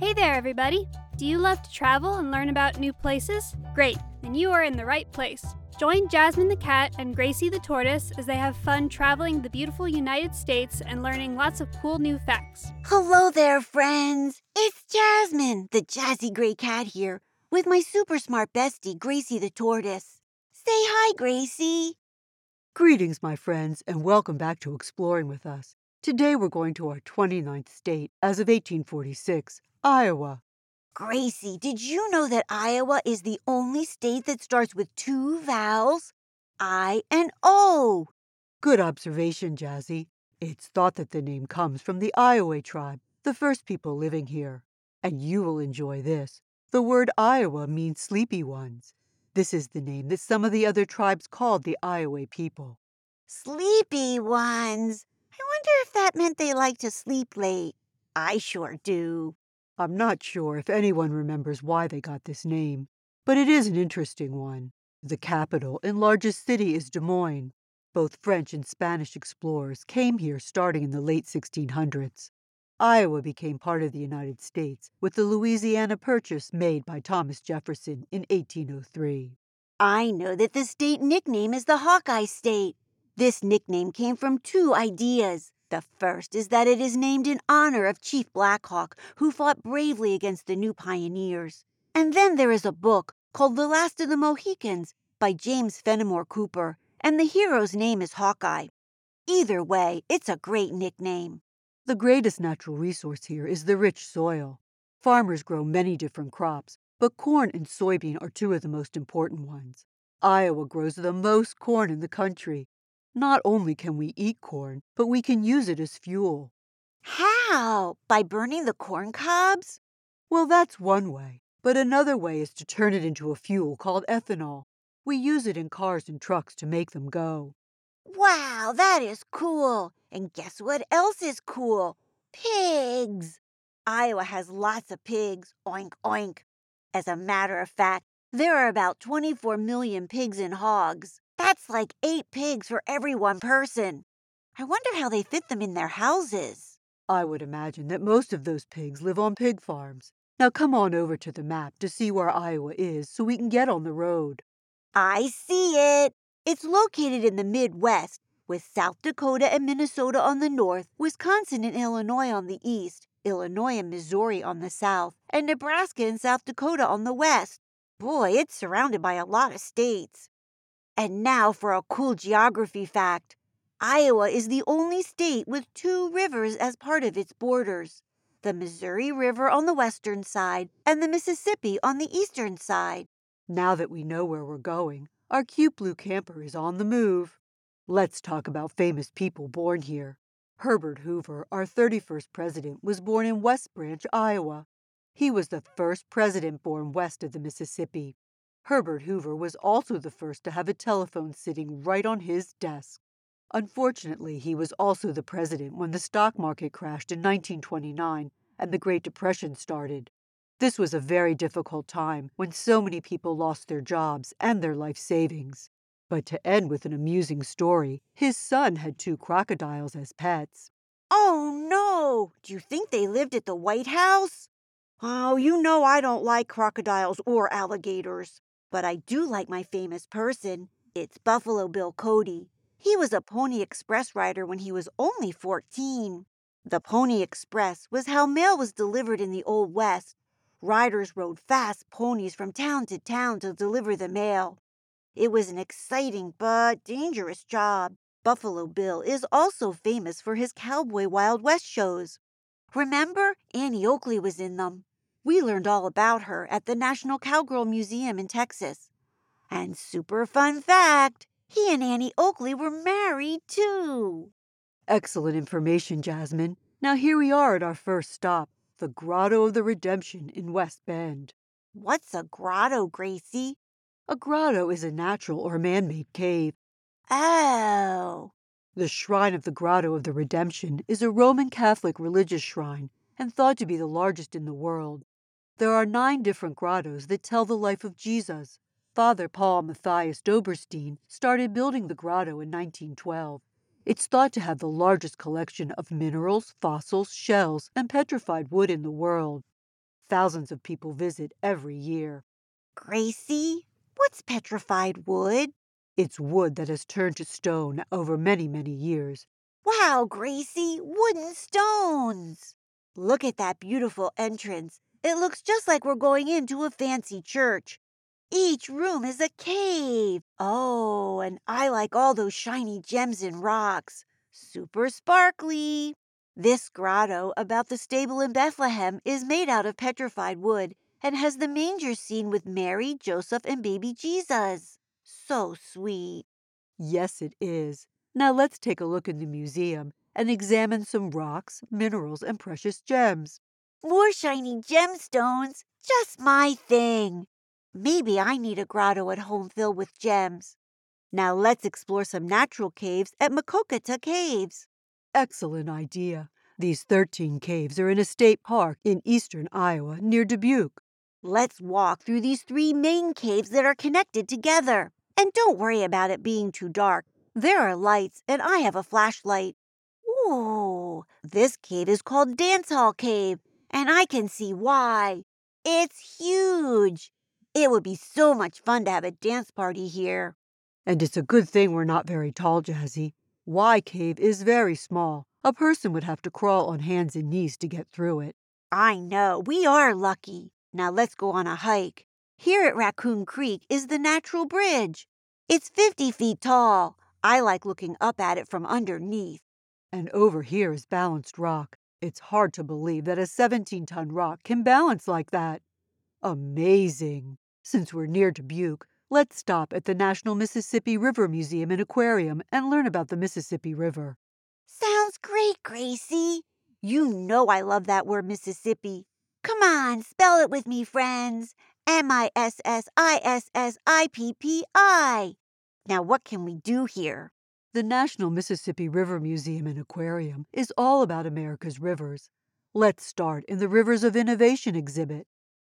Hey there, everybody! Do you love to travel and learn about new places? Great, then you are in the right place. Join Jasmine the cat and Gracie the tortoise as they have fun traveling the beautiful United States and learning lots of cool new facts. Hello there, friends! It's Jasmine, the jazzy gray cat here, with my super smart bestie, Gracie the tortoise. Say hi, Gracie! Greetings, my friends, and welcome back to Exploring with Us. Today we're going to our 29th state, as of 1846, Iowa. Gracie, did you know that Iowa is the only state that starts with two vowels, I and O? Good observation, Jazzy. It's thought that the name comes from the Iowa tribe, the first people living here. And you will enjoy this. The word Iowa means sleepy ones. This is the name that some of the other tribes called the Iowa people. Sleepy ones. I wonder if that meant they like to sleep late. I sure do. I'm not sure if anyone remembers why they got this name, but it is an interesting one. The capital and largest city is Des Moines. Both French and Spanish explorers came here starting in the late 1600s. Iowa became part of the United States with the Louisiana Purchase made by Thomas Jefferson in 1803. I know that the state nickname is the Hawkeye State. This nickname came from two ideas. The first is that it is named in honor of Chief Black Hawk, who fought bravely against the new pioneers. And then there is a book called The Last of the Mohicans by James Fenimore Cooper, and the hero's name is Hawkeye. Either way, it's a great nickname. The greatest natural resource here is the rich soil. Farmers grow many different crops, but corn and soybean are two of the most important ones. Iowa grows the most corn in the country. Not only can we eat corn, but we can use it as fuel. How? By burning the corn cobs? Well, that's one way, but another way is to turn it into a fuel called ethanol. We use it in cars and trucks to make them go. Wow, that is cool. And guess what else is cool? Pigs. Iowa has lots of pigs. Oink, oink. As a matter of fact, there are about 24 million pigs and hogs. That's like 8 pigs for every one person. I wonder how they fit them in their houses. I would imagine that most of those pigs live on pig farms. Now come on over to the map to see where Iowa is so we can get on the road. I see it. It's located in the Midwest, with South Dakota and Minnesota on the north, Wisconsin and Illinois on the east, Illinois and Missouri on the south, and Nebraska and South Dakota on the west. Boy, it's surrounded by a lot of states. And now for a cool geography fact. Iowa is the only state with two rivers as part of its borders. The Missouri River on the western side and the Mississippi on the eastern side. Now that we know where we're going, our cute blue camper is on the move. Let's talk about famous people born here. Herbert Hoover, our 31st president, was born in West Branch, Iowa. He was the first president born west of the Mississippi. Herbert Hoover was also the first to have a telephone sitting right on his desk. Unfortunately, he was also the president when the stock market crashed in 1929 and the Great Depression started. This was a very difficult time when so many people lost their jobs and their life savings. But to end with an amusing story, his son had 2 crocodiles as pets. Oh no! Do you think they lived at the White House? Oh, you know I don't like crocodiles or alligators. But I do like my famous person. It's Buffalo Bill Cody. He was a Pony Express rider when he was only 14. The Pony Express was how mail was delivered in the Old West. Riders rode fast ponies from town to town to deliver the mail. It was an exciting but dangerous job. Buffalo Bill is also famous for his Cowboy Wild West shows. Remember, Annie Oakley was in them. We learned all about her at the National Cowgirl Museum in Texas. And super fun fact, he and Annie Oakley were married, too. Excellent information, Jasmine. Now here we are at our first stop, the Grotto of the Redemption in West Bend. What's a grotto, Gracie? A grotto is a natural or man-made cave. Oh. The Shrine of the Grotto of the Redemption is a Roman Catholic religious shrine and thought to be the largest in the world. There are 9 different grottos that tell the life of Jesus. Father Paul Matthias Doberstein started building the grotto in 1912. It's thought to have the largest collection of minerals, fossils, shells, and petrified wood in the world. Thousands of people visit every year. Gracie, what's petrified wood? It's wood that has turned to stone over many, many years. Wow, Gracie, wooden stones! Look at that beautiful entrance. It looks just like we're going into a fancy church. Each room is a cave. Oh, and I like all those shiny gems and rocks. Super sparkly. This grotto about the stable in Bethlehem is made out of petrified wood and has the manger scene with Mary, Joseph, and baby Jesus. So sweet. Yes, it is. Now let's take a look in the museum and examine some rocks, minerals, and precious gems. More shiny gemstones. Just my thing. Maybe I need a grotto at home filled with gems. Now let's explore some natural caves at Maquoketa Caves. Excellent idea. These 13 caves are in a state park in eastern Iowa near Dubuque. Let's walk through these three main caves that are connected together. And don't worry about it being too dark. There are lights, and I have a flashlight. Ooh, this cave is called Dance Hall Cave, and I can see why. It's huge. It would be so much fun to have a dance party here. And it's a good thing we're not very tall, Jazzy. Y Cave is very small. A person would have to crawl on hands and knees to get through it. I know. We are lucky. Now let's go on a hike. Here at Raccoon Creek is the natural bridge. It's 50 feet tall. I like looking up at it from underneath. And over here is Balanced Rock. It's hard to believe that a 17-ton rock can balance like that. Amazing. Since we're near Dubuque, let's stop at the National Mississippi River Museum and Aquarium and learn about the Mississippi River. Sounds great, Gracie. You know I love that word Mississippi. Come on, spell it with me, friends. M-I-S-S-I-S-S-I-P-P-I. Now what can we do here? The National Mississippi River Museum and Aquarium is all about America's rivers. Let's start in the Rivers of Innovation exhibit.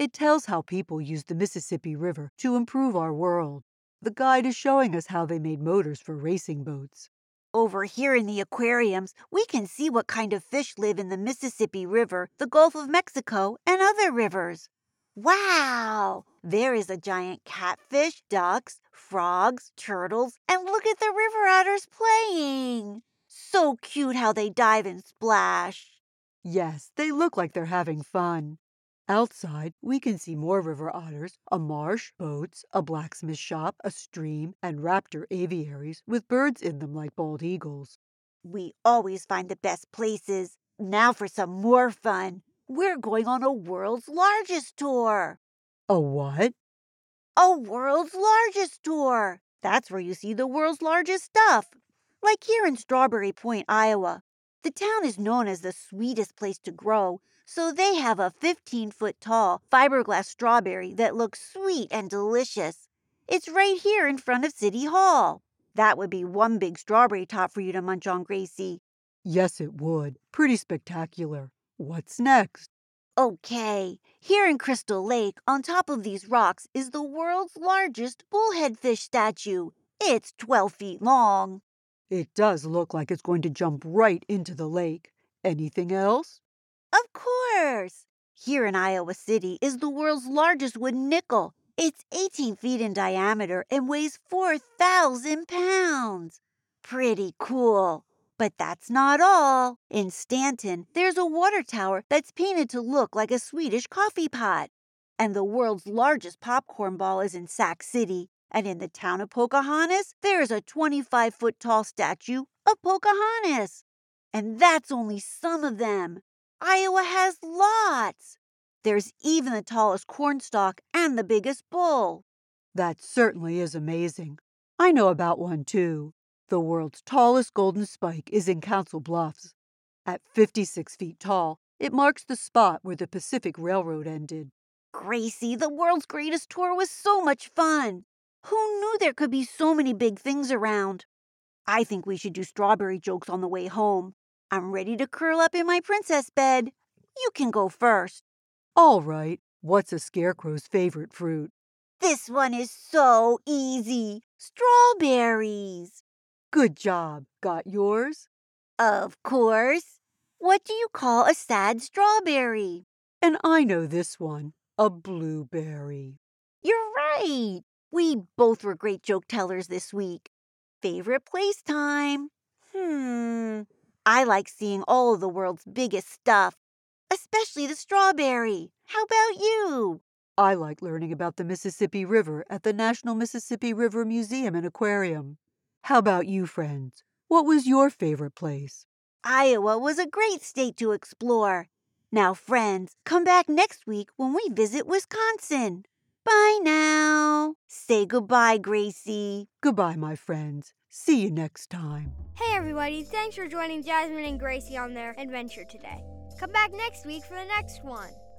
It tells how people used the Mississippi River to improve our world. The guide is showing us how they made motors for racing boats. Over here in the aquariums, we can see what kind of fish live in the Mississippi River, the Gulf of Mexico, and other rivers. Wow! There is a giant catfish, ducks, frogs, turtles, and look at the river otters playing. So cute how they dive and splash. Yes, they look like they're having fun. Outside, we can see more river otters, a marsh, boats, a blacksmith shop, a stream, and raptor aviaries with birds in them like bald eagles. We always find the best places. Now for some more fun. We're going on a world's largest tour. A what? A world's largest tour. That's where you see the world's largest stuff. Like here in Strawberry Point, Iowa. The town is known as the sweetest place to grow, so they have a 15-foot-tall fiberglass strawberry that looks sweet and delicious. It's right here in front of City Hall. That would be one big strawberry top for you to munch on, Gracie. Yes, it would. Pretty spectacular. What's next? Okay, here in Crystal Lake, on top of these rocks, is the world's largest bullheadfish statue. It's 12 feet long. It does look like it's going to jump right into the lake. Anything else? Of course! Here in Iowa City is the world's largest wooden nickel. It's 18 feet in diameter and weighs 4,000 pounds. Pretty cool. But that's not all. In Stanton, there's a water tower that's painted to look like a Swedish coffee pot. And the world's largest popcorn ball is in Sac City. And in the town of Pocahontas, there is a 25-foot-tall statue of Pocahontas. And that's only some of them. Iowa has lots. There's even the tallest cornstalk and the biggest bull. That certainly is amazing. I know about one, too. The world's tallest golden spike is in Council Bluffs. At 56 feet tall, it marks the spot where the Pacific Railroad ended. Gracie, the world's greatest tour was so much fun. Who knew there could be so many big things around? I think we should do strawberry jokes on the way home. I'm ready to curl up in my princess bed. You can go first. All right. What's a scarecrow's favorite fruit? This one is so easy. Strawberries. Good job. Got yours? Of course. What do you call a sad strawberry? And I know this one, a blueberry. You're right. We both were great joke tellers this week. Favorite place time? I like seeing all of the world's biggest stuff, especially the strawberry. How about you? I like learning about the Mississippi River at the National Mississippi River Museum and Aquarium. How about you, friends? What was your favorite place? Iowa was a great state to explore. Now, friends, come back next week when we visit Wisconsin. Bye now. Say goodbye, Gracie. Goodbye, my friends. See you next time. Hey, everybody. Thanks for joining Jasmine and Gracie on their adventure today. Come back next week for the next one.